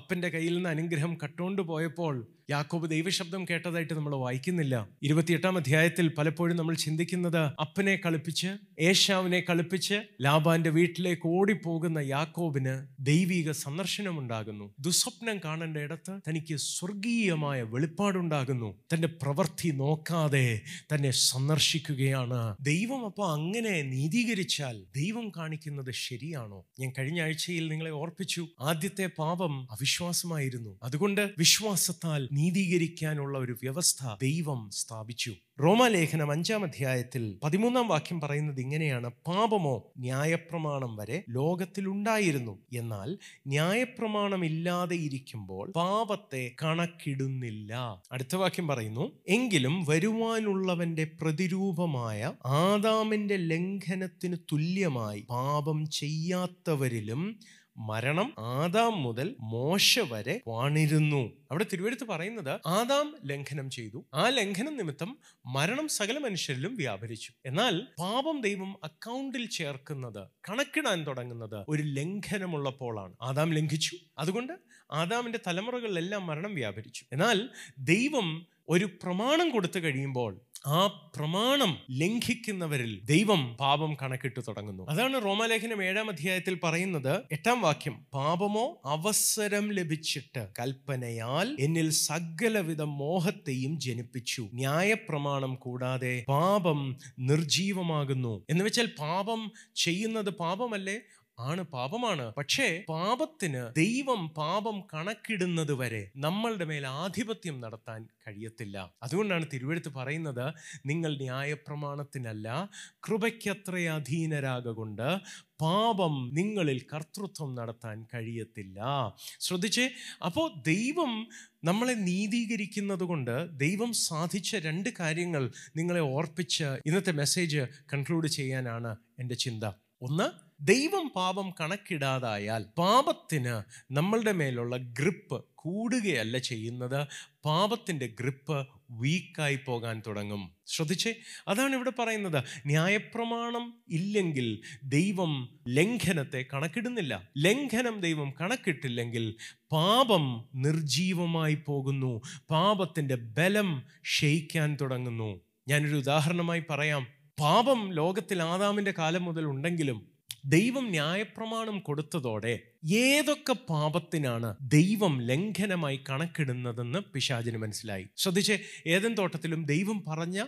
അപ്പൻ്റെ കയ്യിൽ നിന്ന് അനുഗ്രഹം കട്ടുകൊണ്ട് പോയപ്പോൾ യാക്കോബ് ദൈവശബ്ദം കേട്ടതായിട്ട് നമ്മൾ വായിക്കുന്നില്ല. 28-ാം അധ്യായത്തിൽ പലപ്പോഴും നമ്മൾ ചിന്തിക്കുന്നത് അപ്പനെ കളിപ്പിച്ച് ഏശാവിനെ കളിപ്പിച്ച് ലാബാന്റെ വീട്ടിലേക്ക് ഓടിപ്പോകുന്ന യാക്കോബിന് ദൈവിക സന്ദർശനമുണ്ടാകുന്നു. ദുസ്വപ്നം കാണേണ്ടയിടത്ത് തനിക്ക് സ്വർഗീയമായ വെളിപ്പാടുണ്ടാകുന്നു. തൻ്റെ പ്രവൃത്തി നോക്കാതെ തന്നെ സന്ദർശിക്കുകയാണ് ദൈവം. അപ്പോൾ അങ്ങനെ നീതീകരിച്ചാൽ ദൈവം കാണിക്കുന്നത് ശരിയാണോ? ഞാൻ കഴിഞ്ഞ ആഴ്ചയിൽ നിങ്ങളെ ഓർപ്പിച്ചു, ആദ്യത്തെ പാപം അവിശ്വാസമായിരുന്നു. അതുകൊണ്ട് വിശ്വാസത്താൽ നീതീകരിക്കാനുള്ള ഒരു വ്യവസ്ഥ ദൈവം സ്ഥാപിച്ചു. റോമാലേഖനം 5-ാം അധ്യായത്തിൽ 13-ാം വാക്യം പറയുന്നത് ഇങ്ങനെയാണ്: പാപമോ ന്യായപ്രമാണം വരെ ലോകത്തിലുണ്ടായിരുന്നു, എന്നാൽ ന്യായപ്രമാണം ഇല്ലാതെ ഇരിക്കുമ്പോൾ പാപത്തെ കണക്കിടുന്നില്ല. അടുത്ത വാക്യം പറയുന്നു: എങ്കിലും വരുവാനുള്ളവന്റെ പ്രതിരൂപമായ ആദാമിന്റെ ലംഘനത്തിന് തുല്യമായി പാപം ചെയ്യാത്തവരിലും മരണം ആദാം മുതൽ മോശ വരെ വാണിരുന്നു. അവിടെ തിരുവെഴുത്ത് പറയുന്നത് ആദാം ലംഘനം ചെയ്തു, ആ ലംഘനം നിമിത്തം മരണം സകല മനുഷ്യരിലും വ്യാപരിച്ചു. എന്നാൽ പാപം ദൈവം അക്കൗണ്ടിൽ ചേർക്കുന്നത്, കണക്കിടാൻ തുടങ്ങുന്നത് ഒരു ലംഘനമുള്ളപ്പോഴാണ്. ആദാം ലംഘിച്ചു, അതുകൊണ്ട് ആദാമിൻ്റെ തലമുറകളിലെല്ലാം മരണം വ്യാപരിച്ചു. എന്നാൽ ദൈവം ഒരു പ്രമാണം കൊടുത്തു കഴിയുമ്പോൾ ആ പ്രമാണം ലംഘിക്കുന്നവരിൽ ദൈവം പാപം കണക്കിട്ട് തുടങ്ങുന്നു. അതാണ് റോമാലേഖനം 7-ാം അധ്യായത്തിൽ പറയുന്നത് 8-ാം വാക്യം: പാപമോ അവസരം ലഭിച്ചിട്ട് കൽപ്പനയാൽ എന്നിൽ സകലവിധ മോഹത്തെയും ജനിപ്പിച്ചു. ന്യായപ്രമാണം കൂടാതെ പാപം നിർജീവമാകുന്നു. എന്ന് വെച്ചാൽ പാപം ചെയ്യുന്നത് പാപമല്ലേ? ആണ്, പാപമാണ്. പക്ഷേ പാപത്തിന് ദൈവം പാപം കണക്കിടുന്നത് വരെ നമ്മളുടെ മേൽ ആധിപത്യം നടത്താൻ കഴിയത്തില്ല. അതുകൊണ്ടാണ് തിരുവെഴുത്ത് പറയുന്നത്, നിങ്ങൾ ന്യായപ്രമാണത്തിനല്ല കൃപയ്ക്കത്രേ അധീനരാകൊണ്ട് പാപം നിങ്ങളിൽ കർത്തൃത്വം നടത്താൻ കഴിയത്തില്ല. ശ്രദ്ധിച്ചേ, അപ്പോൾ ദൈവം നമ്മളെ നീതീകരിക്കുന്നത് കൊണ്ട് ദൈവം സാധിച്ച രണ്ട് കാര്യങ്ങൾ നിങ്ങളെ ഓർപ്പിച്ച് ഇന്നത്തെ മെസ്സേജ് കൺക്ലൂഡ് ചെയ്യാനാണ് എൻ്റെ ചിന്ത. ഒന്ന്, ദൈവം പാപം കണക്കിടാതായാൽ പാപത്തിന് നമ്മളുടെ മേലുള്ള ഗ്രിപ്പ് കൂടുകയല്ല ചെയ്യുന്നത്, പാപത്തിൻ്റെ ഗ്രിപ്പ് വീക്കായി പോകാൻ തുടങ്ങും. ശ്രദ്ധിച്ചേ, അതാണ് ഇവിടെ പറയുന്നത്. ന്യായപ്രമാണം ഇല്ലെങ്കിൽ ദൈവം ലംഘനത്തെ കണക്കിടുന്നില്ല. ലംഘനം ദൈവം കണക്കിട്ടില്ലെങ്കിൽ പാപം നിർജീവമായി പോകുന്നു. പാപത്തിൻ്റെ ബലം ക്ഷയിക്കാൻ തുടങ്ങുന്നു. ഞാനൊരു ഉദാഹരണമായി പറയാം. പാപം ലോകത്തിൽ ആദാമിൻ്റെ കാലം മുതൽ ഉണ്ടെങ്കിലും ദൈവം ന്യായപ്രമാണം കൊടുത്തതോടെ ഏതൊക്കെ പാപത്തിനാണ് ദൈവം ലംഘനമായി കണക്കിടുന്നതെന്ന് പിശാചിന് മനസ്സിലായി. ശ്രദ്ധിച്ചേ, ഏദൻ തോട്ടത്തിലും ദൈവം പറഞ്ഞ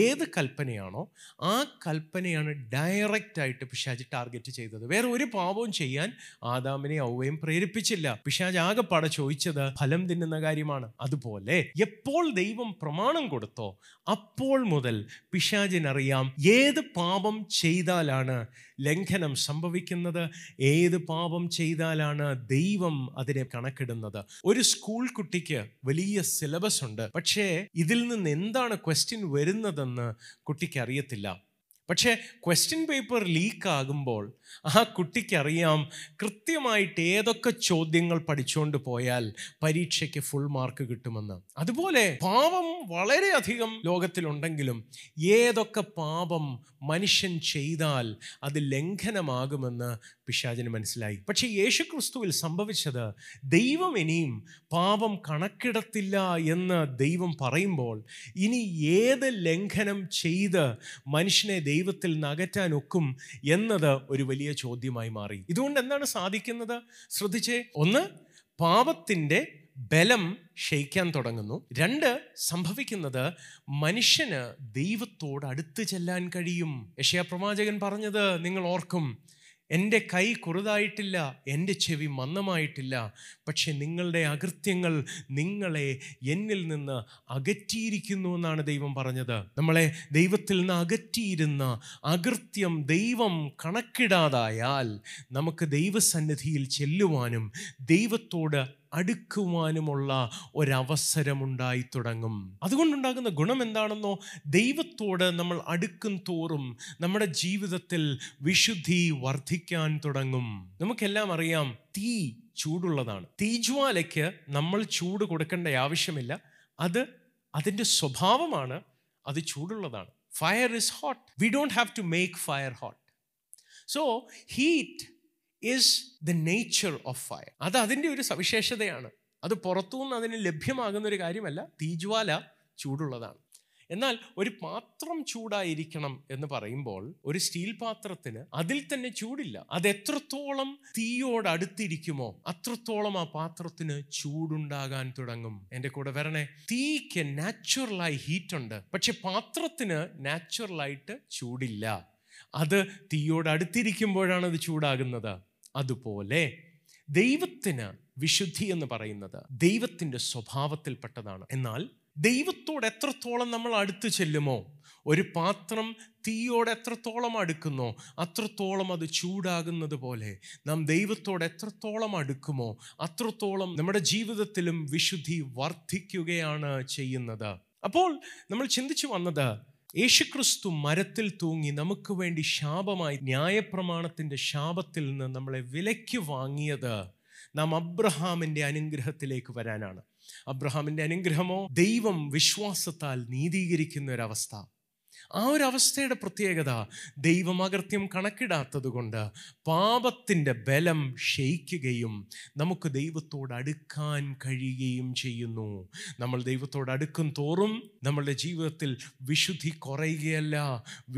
ഏത് കൽപ്പനയാണോ ആ കൽപ്പനയാണ് ഡയറക്റ്റായിട്ട് പിശാച് ടാർഗറ്റ് ചെയ്തത്. വേറെ ഒരു പാപവും ചെയ്യാൻ ആദാമിനെ ഔവയും പ്രേരിപ്പിച്ചില്ല. പിശാച് ആകെപ്പാടെ ചോദിച്ചത് ഫലം തിന്നുന്ന കാര്യമാണ്. അതുപോലെ എപ്പോൾ ദൈവം പ്രമാണം കൊടുത്തോ അപ്പോൾ മുതൽ പിശാചിനറിയാം ഏത് പാപം ചെയ്താലാണ് ലംഘനം സംഭവിക്കുന്നത്, ഏത് പാപം ചെയ്താലാണ് ദൈവം അതിനെ കണക്കിടുന്നത്. ഒരു സ്കൂൾ കുട്ടിക്ക് വലിയ സിലബസ് ഉണ്ട്, പക്ഷേ ഇതിൽ നിന്ന് എന്താണ് ക്വസ്റ്റ്യൻ വരുന്നതെന്ന് കുട്ടിക്ക് അറിയത്തില്ല. പക്ഷേ ക്വസ്റ്റ്യൻ പേപ്പർ ലീക്കാകുമ്പോൾ ആ കുട്ടിക്കറിയാം കൃത്യമായിട്ട് ഏതൊക്കെ ചോദ്യങ്ങൾ പഠിച്ചുകൊണ്ട് പോയാൽ പരീക്ഷയ്ക്ക് ഫുൾ മാർക്ക് കിട്ടുമെന്ന്. അതുപോലെ പാപം വളരെയധികം ലോകത്തിലുണ്ടെങ്കിലും ഏതൊക്കെ പാപം മനുഷ്യൻ ചെയ്താൽ അത് ലംഘനമാകുമെന്ന് പിശാചിന് മനസ്സിലായി. പക്ഷേ യേശു ക്രിസ്തുവിൽ സംഭവിച്ചത്, ദൈവം ഇനിയും പാപം കണക്കിടത്തില്ല എന്ന് ദൈവം പറയുമ്പോൾ ഇനി ഏത് ലംഘനം ചെയ്ത് മനുഷ്യനെ ദൈവത്തിൽ നിന്ന് അകറ്റാനൊക്കും എന്നത് ഒരു വലിയ ചോദ്യമായി മാറി. ഇതുകൊണ്ട് എന്താണ് സാധിക്കുന്നത്? ശ്രദ്ധിച്ചേ, ഒന്ന്, പാപത്തിൻ്റെ ബലം ക്ഷയിക്കാൻ തുടങ്ങുന്നു. രണ്ട്, സംഭവിക്കുന്നത് മനുഷ്യന് ദൈവത്തോട് അടുത്ത് ചെല്ലാൻ കഴിയും. യെശയ്യാ പ്രവാചകൻ പറഞ്ഞത് നിങ്ങൾ ഓർക്കും, എൻ്റെ കൈ കുറുതായിട്ടില്ല, എൻ്റെ ചെവി മന്ദമായിട്ടില്ല, പക്ഷെ നിങ്ങളുടെ അകൃത്യങ്ങൾ നിങ്ങളെ എന്നിൽ നിന്ന് അകറ്റിയിരിക്കുന്നു എന്നാണ് ദൈവം പറഞ്ഞത്. നമ്മളെ ദൈവത്തിൽ നിന്ന് അകറ്റിയിരുന്ന അകൃത്യം ദൈവം കണക്കിടാതായാൽ നമുക്ക് ദൈവസന്നിധിയിൽ ചെല്ലുവാനും ദൈവത്തോട് അടുക്കുവാനുമുള്ള ഒരവസരമുണ്ടായി തുടങ്ങും. അതുകൊണ്ടുണ്ടാകുന്ന ഗുണം എന്താണെന്നോ, ദൈവത്തോട് നമ്മൾ അടുക്കും തോറും നമ്മുടെ ജീവിതത്തിൽ വിശുദ്ധി വർദ്ധിക്കാൻ തുടങ്ങും. നമുക്കെല്ലാം അറിയാം, തീ ചൂടുള്ളതാണ്. തീജ്വാലയ്ക്ക് നമ്മൾ ചൂട് കൊടുക്കേണ്ട ആവശ്യമില്ല. അത് അതിൻ്റെ സ്വഭാവമാണ്, അത് ചൂടുള്ളതാണ്. Fire is hot. We don't have to make fire hot. So heat is the nature of fire. അത് അതിൻ്റെ ഒരു സവിശേഷതയാണ്. അത് പുറത്തുനിന്ന് അതിന് ലഭ്യമാകുന്നൊരു കാര്യമല്ല. തീജ്വാല ചൂടുള്ളതാണ്. എന്നാൽ ഒരു പാത്രം ചൂടായിരിക്കണം എന്ന് പറയുമ്പോൾ, ഒരു സ്റ്റീൽ പാത്രത്തിന് അതിൽ തന്നെ ചൂടില്ല. അത് എത്രത്തോളം തീയോട് അടുത്തിരിക്കുമോ അത്രത്തോളം ആ പാത്രത്തിന് ചൂടുണ്ടാകാൻ തുടങ്ങും. എൻ്റെ കൂടെ വരണേ. തീക്ക് നാച്ചുറലായി ഹീറ്റുണ്ട്, പക്ഷെ പാത്രത്തിന് നാച്ചുറലായിട്ട് ചൂടില്ല. അത് തീയോട് അടുത്തിരിക്കുമ്പോഴാണ് അത് ചൂടാകുന്നത്. അതുപോലെ ദൈവത്തിന് വിശുദ്ധി എന്ന് പറയുന്നത് ദൈവത്തിൻ്റെ സ്വഭാവത്തിൽപ്പെട്ടതാണ്. എന്നാൽ ദൈവത്തോട് എത്രത്തോളം നമ്മൾ അടുത്ത് ചെല്ലുമോ, ഒരു പാത്രം തീയോട് എത്രത്തോളം അടുക്കുന്നോ അത്രത്തോളം അത് ചൂടാകുന്നത് പോലെ നാം ദൈവത്തോട് എത്രത്തോളം അടുക്കുമോ അത്രത്തോളം നമ്മുടെ ജീവിതത്തിലും വിശുദ്ധി വർദ്ധിക്കുകയാണ് ചെയ്യുന്നത്. അപ്പോൾ നമ്മൾ ചിന്തിച്ചു വന്നത്, യേശുക്രിസ്തു മരത്തിൽ തൂങ്ങി നമുക്ക് വേണ്ടി ശാപമായി ന്യായപ്രമാണത്തിൻ്റെ ശാപത്തിൽ നിന്ന് നമ്മളെ വിലയ്ക്ക് വാങ്ങിയത് നാം അബ്രഹാമിൻ്റെ അനുഗ്രഹത്തിലേക്ക് വരാനാണ്. അബ്രഹാമിൻ്റെ അനുഗ്രഹമോ ദൈവം വിശ്വാസത്താൽ നീതീകരിക്കുന്ന ഒരവസ്ഥ. ആ ഒരവസ്ഥയുടെ പ്രത്യേകത, ദൈവം അകൃത്യം കണക്കിടാത്തത് കൊണ്ട് പാപത്തിൻ്റെ ബലം ക്ഷയിക്കുകയും നമുക്ക് ദൈവത്തോട് അടുക്കാൻ കഴിയുകയും ചെയ്യുന്നു. നമ്മൾ ദൈവത്തോട് അടുക്കും തോറും നമ്മളുടെ ജീവിതത്തിൽ വിശുദ്ധി കുറയുകയല്ല,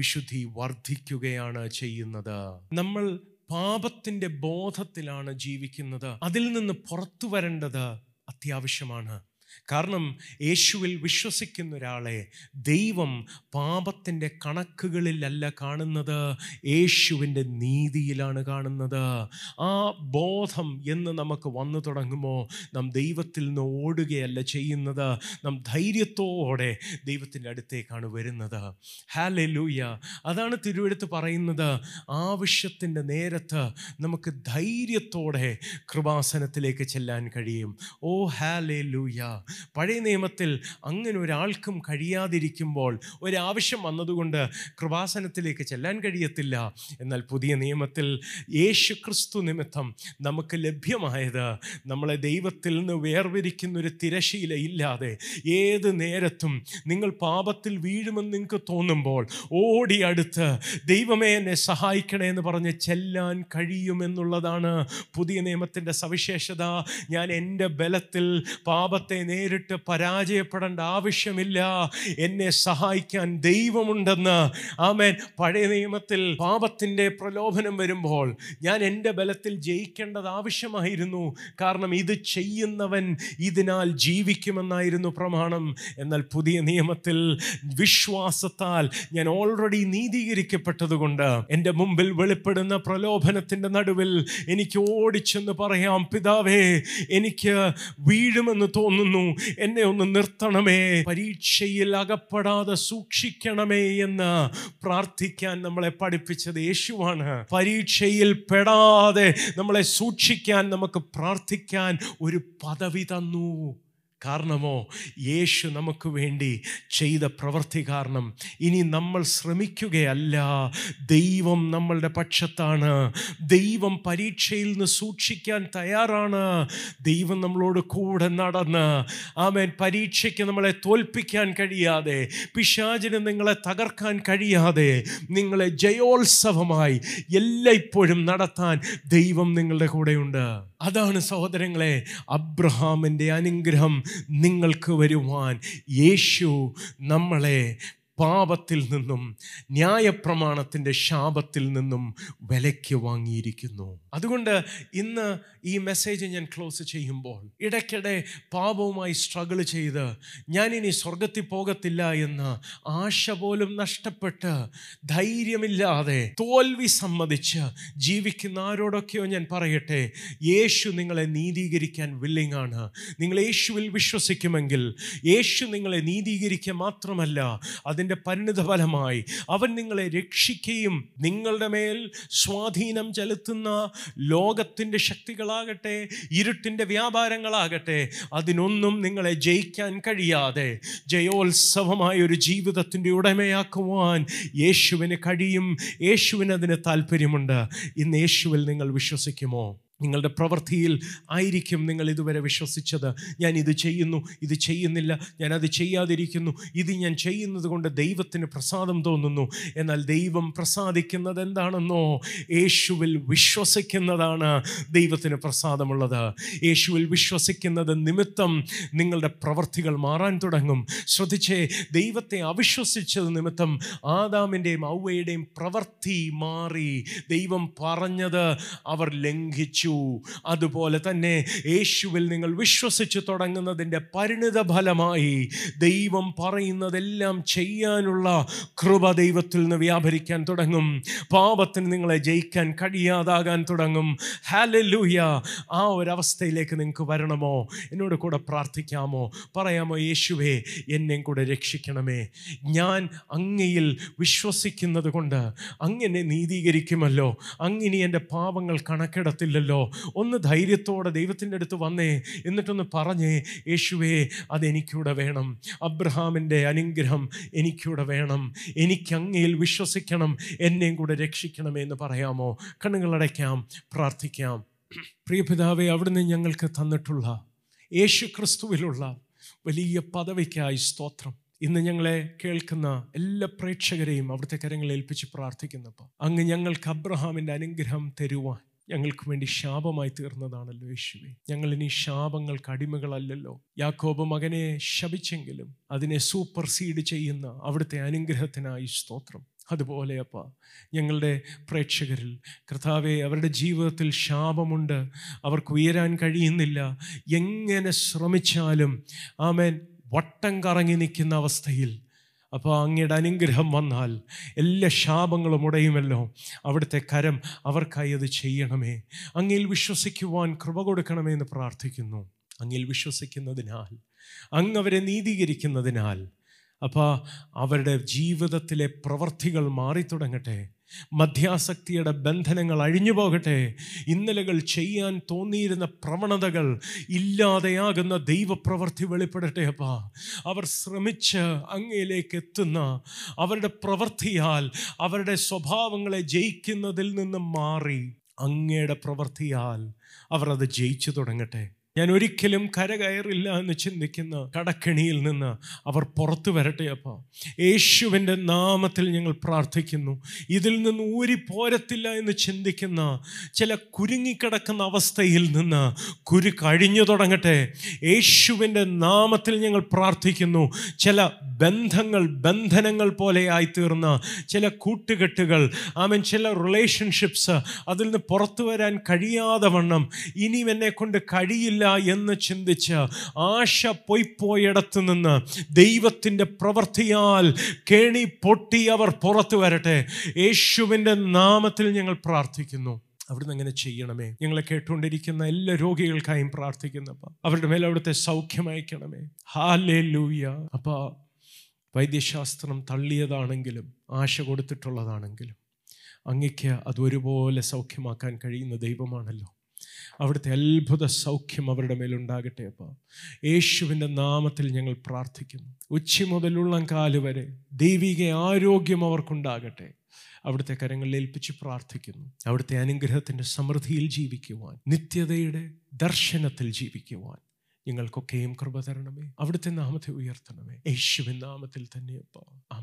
വിശുദ്ധി വർദ്ധിക്കുകയാണ് ചെയ്യുന്നത്. നമ്മൾ പാപത്തിൻ്റെ ബോധത്തിലാണ് ജീവിക്കുന്നത്. അതിൽ നിന്ന് പുറത്തു വരേണ്ടത് അത്യാവശ്യമാണ്. കാരണം യേശുവിൽ വിശ്വസിക്കുന്ന ഒരാളെ ദൈവം പാപത്തിൻ്റെ കണക്കുകളിലല്ല കാണുന്നത്, യേശുവിൻ്റെ നീതിയിലാണ് കാണുന്നത്. ആ ബോധം എന്ന് നമുക്ക് വന്നു തുടങ്ങുമ്പോൾ നാം ദൈവത്തിൽ നിന്ന് ഓടുകയല്ല ചെയ്യുന്നത്, നാം ധൈര്യത്തോടെ ദൈവത്തിൻ്റെ അടുത്തേക്കാണ് വരുന്നത്. ഹല്ലേലൂയ. അതാണ് തിരുവെഴുത്ത് പറയുന്നത്, ആവശ്യത്തിൻ്റെ നേരത്ത് നമുക്ക് ധൈര്യത്തോടെ കൃപാസനത്തിലേക്ക് ചെല്ലാൻ കഴിയും. Oh hallelujah. പഴയ നിയമത്തിൽ അങ്ങനെ ഒരാൾക്കും കഴിയാതിരിക്കുമ്പോൾ ഒരാവശ്യം വന്നതുകൊണ്ട് കൃപാസനത്തിലേക്ക് ചെല്ലാൻ കഴിയത്തില്ല. എന്നാൽ പുതിയ നിയമത്തിൽ യേശു ക്രിസ്തു നിമിത്തം നമുക്ക് ലഭ്യമായത്, നമ്മളെ ദൈവത്തിൽ നിന്ന് വേർപിരിക്കുന്നൊരു തിരശീല ഇല്ലാതെ ഏത് നേരത്തും നിങ്ങൾ പാപത്തിൽ വീഴുമെന്ന് നിങ്ങൾക്ക് തോന്നുമ്പോൾ ഓടി അടുത്ത് ദൈവമേ എന്നെ സഹായിക്കണേ എന്ന് പറഞ്ഞ് ചെല്ലാൻ കഴിയുമെന്നുള്ളതാണ് പുതിയ നിയമത്തിൻ്റെ സവിശേഷത. ഞാൻ എൻ്റെ ബലത്തിൽ പാപത്തെ നേരിട്ട് പരാജയപ്പെടേണ്ട ആവശ്യമില്ല, എന്നെ സഹായിക്കാൻ ദൈവമുണ്ടെന്ന്. ആമേൻ. പഴയ നിയമത്തിൽ പാപത്തിൻ്റെ പ്രലോഭനം വരുമ്പോൾ ഞാൻ എൻ്റെ ബലത്തിൽ ജയിക്കേണ്ടത് ആവശ്യമായിരുന്നു. കാരണം ഇത് ചെയ്യുന്നവൻ ഇതിനാൽ ജീവിക്കുമെന്നായിരുന്നു പ്രമാണം. എന്നാൽ പുതിയ നിയമത്തിൽ വിശ്വാസത്താൽ ഞാൻ ഓൾറെഡി നീതീകരിക്കപ്പെട്ടതുകൊണ്ട് എൻ്റെ മുമ്പിൽ വെളിപ്പെടുന്ന പ്രലോഭനത്തിൻ്റെ നടുവിൽ എനിക്ക് ഓടിച്ചെന്ന് പറയാം, പിതാവേ എനിക്ക് വീഴുമെന്ന് തോന്നുന്നു, എന്നെ ഒന്ന് നിർത്തണമേ, പരീക്ഷയിൽ അകപ്പെടാതെ സൂക്ഷിക്കണമേ എന്ന് പ്രാർത്ഥിക്കാൻ നമ്മളെ പഠിപ്പിച്ചത് യേശുവാണ്. പരീക്ഷയിൽ പെടാതെ നമ്മളെ സൂക്ഷിക്കാൻ നമുക്ക് പ്രാർത്ഥിക്കാൻ ഒരു പദവി തന്നു. കാരണമോ, യേശു നമുക്ക് വേണ്ടി ചെയ്ത പ്രവൃത്തി കാരണം ഇനി നമ്മൾ ശ്രമിക്കുകയല്ല, ദൈവം നമ്മളുടെ പക്ഷത്താണ്. ദൈവം പരീക്ഷയിൽ നിന്ന് സൂക്ഷിക്കാൻ തയ്യാറാണ്. ദൈവം നമ്മളോട് കൂടെ നടന്ന് ആമേൻ പരീക്ഷയ്ക്ക് നമ്മളെ തോൽപ്പിക്കാൻ കഴിയാതെ, പിശാചിന് നിങ്ങളെ തകർക്കാൻ കഴിയാതെ, നിങ്ങളെ ജയോത്സവമായി എല്ലായ്പ്പോഴും നടത്താൻ ദൈവം നിങ്ങളുടെ കൂടെയുണ്ട്. അതാണ് സഹോദരങ്ങളെ അബ്രഹാമിൻ്റെ അനുഗ്രഹം നിങ്ങൾക്ക് വരുവാൻ യേശു നമ്മളെ പാപത്തിൽ നിന്നും ന്യായപ്രമാണത്തിൻ്റെ ശാപത്തിൽ നിന്നും വിലയ്ക്ക് വാങ്ങിയിരിക്കുന്നു. അതുകൊണ്ട് ഇന്ന് ഈ മെസ്സേജ് ഞാൻ ക്ലോസ് ചെയ്യുമ്പോൾ ഇടയ്ക്കിടെ പാപവുമായി സ്ട്രഗിൾ ചെയ്ത് ഞാനിനി സ്വർഗത്തിൽ പോകത്തില്ല എന്ന് ആശ പോലും നഷ്ടപ്പെട്ട് ധൈര്യമില്ലാതെ തോൽവി സമ്മതിച്ച് ജീവിക്കുന്ന ആരോടൊക്കെയോ ഞാൻ പറയട്ടെ, യേശു നിങ്ങളെ നീതീകരിക്കാൻ വില്ലിങ്ങാണ്. നിങ്ങൾ യേശുവിൽ വിശ്വസിക്കുമെങ്കിൽ യേശു നിങ്ങളെ നീതീകരിക്കുക മാത്രമല്ല, അതിൻ്റെ പരിണിതഫലമായി അവൻ നിങ്ങളെ രക്ഷിക്കുകയും നിങ്ങളുടെ മേൽ സ്വാധീനം ചെലുത്തുന്ന ലോകത്തിൻ്റെ ശക്തികളാകട്ടെ, ഇരുട്ടിൻ്റെ വ്യാപാരങ്ങളാകട്ടെ, അതിനൊന്നും നിങ്ങളെ ജയിക്കാൻ കഴിയാതെ ജയോത്സവമായ ഒരു ജീവിതത്തിൻ്റെ ഉടമയാക്കുവാൻ യേശുവിന് കഴിയും. യേശുവിന് അതിന് താല്പര്യമുണ്ട്. ഇന്ന് യേശുവിൽ നിങ്ങൾ വിശ്വസിക്കുമോ? നിങ്ങളുടെ പ്രവൃത്തിയിൽ ആയിരിക്കും നിങ്ങൾ ഇതുവരെ വിശ്വസിച്ചത്. ഞാനിത് ചെയ്യുന്നു, ഇത് ചെയ്യുന്നില്ല, ഞാനത് ചെയ്യാതിരിക്കുന്നു, ഇത് ഞാൻ ചെയ്യുന്നത് കൊണ്ട് ദൈവത്തിന് പ്രസാദം തോന്നുന്നു. എന്നാൽ ദൈവം പ്രസാദിക്കുന്നത് എന്താണെന്നോ? യേശുവിൽ വിശ്വസിക്കുന്നതാണ് ദൈവത്തിന് പ്രസാദമുള്ളത്. യേശുവിൽ വിശ്വസിക്കുന്നത് നിമിത്തം നിങ്ങളുടെ പ്രവൃത്തികൾ മാറാൻ തുടങ്ങും. ശ്രദ്ധിച്ചേ, ദൈവത്തെ അവിശ്വസിച്ചത് നിമിത്തം ആദാമിൻ്റെയും ഔവയുടെയും പ്രവൃത്തി മാറി. ദൈവം പറഞ്ഞത് അവർ ലംഘിച്ചു. അതുപോലെ തന്നെ യേശുവിൽ നിങ്ങൾ വിശ്വസിച്ച് തുടങ്ങുന്നതിൻ്റെ പരിണിത ഫലമായി ദൈവം പറയുന്നതെല്ലാം ചെയ്യാനുള്ള കൃപ ദൈവത്തിൽ നിന്ന് വ്യാപരിക്കാൻ തുടങ്ങും. പാപത്തിന് നിങ്ങളെ ജയിക്കാൻ കഴിയാതാകാൻ തുടങ്ങും. ഹല്ലേലൂയ! ആ ഒരവസ്ഥയിലേക്ക് നിങ്ങൾക്ക് വരണമോ? എന്നോട് കൂടെ പ്രാർത്ഥിക്കാമോ? പറയാമോ, യേശുവേ എന്നെ കൂടെ രക്ഷിക്കണമേ, ഞാൻ അങ്ങയിൽ വിശ്വസിക്കുന്നത് കൊണ്ട് അങ്ങനെ നീതീകരിക്കുമല്ലോ, അങ്ങനെ എൻ്റെ പാപങ്ങൾ കണക്കെടുത്തില്ലല്ലോ. ഒന്ന് ധൈര്യത്തോടെ ദൈവത്തിൻ്റെ അടുത്ത് വന്നേ, എന്നിട്ടൊന്ന് പറഞ്ഞേ, യേശുവേ അതെനിക്കൂടെ വേണം, അബ്രഹാമിൻ്റെ അനുഗ്രഹം എനിക്കൂടെ വേണം, എനിക്ക് അങ്ങയിൽ വിശ്വസിക്കണം, എന്നെയും കൂടെ രക്ഷിക്കണമേ എന്ന് പറയാമോ? കണ്ണുകളടയ്ക്കാം, പ്രാർത്ഥിക്കാം. പ്രിയപിതാവേ, അവിടുന്ന് ഞങ്ങൾക്ക് തന്നിട്ടുള്ള യേശു ക്രിസ്തുവിലുള്ള വലിയ പദവിക്കായി സ്തോത്രം. ഇന്ന് ഞങ്ങളെ കേൾക്കുന്ന എല്ലാ പ്രേക്ഷകരെയും അവിടുത്തെ കരങ്ങളിൽ ഏൽപ്പിച്ച് പ്രാർത്ഥിക്കുന്നപ്പോൾ, അങ്ങ് ഞങ്ങൾക്ക് അബ്രഹാമിൻ്റെ അനുഗ്രഹം തരുവാൻ ഞങ്ങൾക്ക് വേണ്ടി ശാപമായി തീർന്നതാണല്ലോ യേശുവേ. ഞങ്ങൾ ഇനി ശാപങ്ങൾക്ക് അടിമകളല്ലല്ലോ. യാക്കോബ് മകനെ ശപിച്ചെങ്കിലും അതിനെ സൂപ്പർസീഡ് ചെയ്യുന്ന അവിടുത്തെ അനുഗ്രഹത്തിനായി സ്തോത്രം. അതുപോലെ അപ്പാ, ഞങ്ങളുടെ പ്രേക്ഷകരിൽ കർത്താവെ, അവരുടെ ജീവിതത്തിൽ ശാപമുണ്ട്, അവർക്ക് ഉയരാൻ കഴിയുന്നില്ല, എങ്ങനെ ശ്രമിച്ചാലും ആമേൻ വട്ടം കറങ്ങി നിൽക്കുന്ന അവസ്ഥയിൽ, അപ്പോൾ അങ്ങയുടെ അനുഗ്രഹം വന്നാൽ എല്ലാ ശാപങ്ങളും ഉടയുമല്ലോ. അവിടുത്തെ കരം അവർക്കായി അത് ചെയ്യണമേ. അങ്ങയിൽ വിശ്വസിക്കുവാൻ കൃപ കൊടുക്കണമേ എന്ന് പ്രാർത്ഥിക്കുന്നു. അങ്ങയിൽ വിശ്വസിക്കുന്നതിനാൽ, അങ്ങ് അവരെ നീതീകരിക്കുന്നതിനാൽ അപ്പോൾ അവരുടെ ജീവിതത്തിലെ പ്രവൃത്തികൾ മാറിത്തുടങ്ങട്ടെ. മധ്യാസക്തിയുടെ ബന്ധനങ്ങൾ അഴിഞ്ഞു പോകട്ടെ. ഇന്നലകൾ ചെയ്യാൻ തോന്നിയിരുന്ന പ്രവണതകൾ ഇല്ലാതെയാകുന്ന ദൈവപ്രവൃത്തി വെളിപ്പെടട്ടെ അപ്പാ. അവർ ശ്രമിച്ച് അങ്ങയിലേക്ക് എത്തുന്ന അവരുടെ പ്രവൃത്തിയാൽ അവരുടെ സ്വഭാവങ്ങളെ ജയിക്കുന്നതിൽ നിന്നും മാറി അങ്ങയുടെ പ്രവൃത്തിയാൽ അവർ അത് ജയിച്ചു തുടങ്ങട്ടെ. ഞാൻ ഒരിക്കലും കരകയറില്ല എന്ന് ചിന്തിക്കുന്ന കടക്കെണിയിൽ നിന്ന് അവർ പുറത്തു വരട്ടെ അപ്പാ. യേശുവിൻ്റെ നാമത്തിൽ ഞങ്ങൾ പ്രാർത്ഥിക്കുന്നു. ഇതിൽ നിന്ന് ഊരിപ്പോരത്തില്ല എന്ന് ചിന്തിക്കുന്ന ചില കുരുങ്ങിക്കിടക്കുന്ന അവസ്ഥയിൽ നിന്ന് കുരു കഴിഞ്ഞു തുടങ്ങട്ടെ. യേശുവിൻ്റെ നാമത്തിൽ ഞങ്ങൾ പ്രാർത്ഥിക്കുന്നു. ചില ബന്ധനങ്ങൾ പോലെ ആയിത്തീർന്ന ചില കൂട്ടുകെട്ടുകൾ, ആമേൻ, ചില റിലേഷൻഷിപ്സ് അതിൽ നിന്ന് പുറത്തു വരാൻ കഴിയാതെ വണ്ണം ഇനി എന്നെ കൊണ്ട് കഴിയില്ല എന്ന് ചിന്തിച്ച് ആശ പോയിടത്തു നിന്ന് ദൈവത്തിൻ്റെ പ്രവൃത്തിയാൽ കേണി പൊട്ടി അവർ പുറത്തു വരട്ടെ. യേശുവിൻ്റെ നാമത്തിൽ ഞങ്ങൾ പ്രാർത്ഥിക്കുന്നു. അവിടുന്ന് അങ്ങനെ ചെയ്യണമേ. ഞങ്ങളെ കേട്ടുകൊണ്ടിരിക്കുന്ന എല്ലാ രോഗികൾക്കായും പ്രാർത്ഥിക്കുന്നപ്പോൾ അവരുടെ മേലെ അവിടുത്തെ സൗഖ്യമയക്കണമേ. ഹല്ലേലൂയ! അപ്പാ, വൈദ്യശാസ്ത്രം തള്ളിയതാണെങ്കിലും ആശ കൊടുത്തിട്ടുള്ളതാണെങ്കിലും അങ്ങയ്ക്ക് അതൊരുപോലെ സൗഖ്യമാക്കാൻ കഴിയുന്ന ദൈവമാണല്ലോ. അവിടുത്തെ അത്ഭുത സൗഖ്യം അവരുടെ മേലുണ്ടാകട്ടെ അപ്പാ. യേശുവിൻ്റെ നാമത്തിൽ ഞങ്ങൾ പ്രാർത്ഥിക്കുന്നു. ഉച്ച മുതലുള്ള കാല് വരെ ദൈവിക ആരോഗ്യം അവർക്കുണ്ടാകട്ടെ. അവിടുത്തെ കരങ്ങളിൽ ഏൽപ്പിച്ച് പ്രാർത്ഥിക്കുന്നു. അവിടുത്തെ അനുഗ്രഹത്തിൻ്റെ സമൃദ്ധിയിൽ ജീവിക്കുവാൻ, നിത്യതയുടെ ദർശനത്തിൽ ജീവിക്കുവാൻ ഞങ്ങൾക്കൊക്കെയും കൃപ തരണമേ. അവിടുത്തെ നാമത്തെ ഉയർത്തണമേ. യേശുവിൻ നാമത്തിൽ തന്നെ അപ്പാ.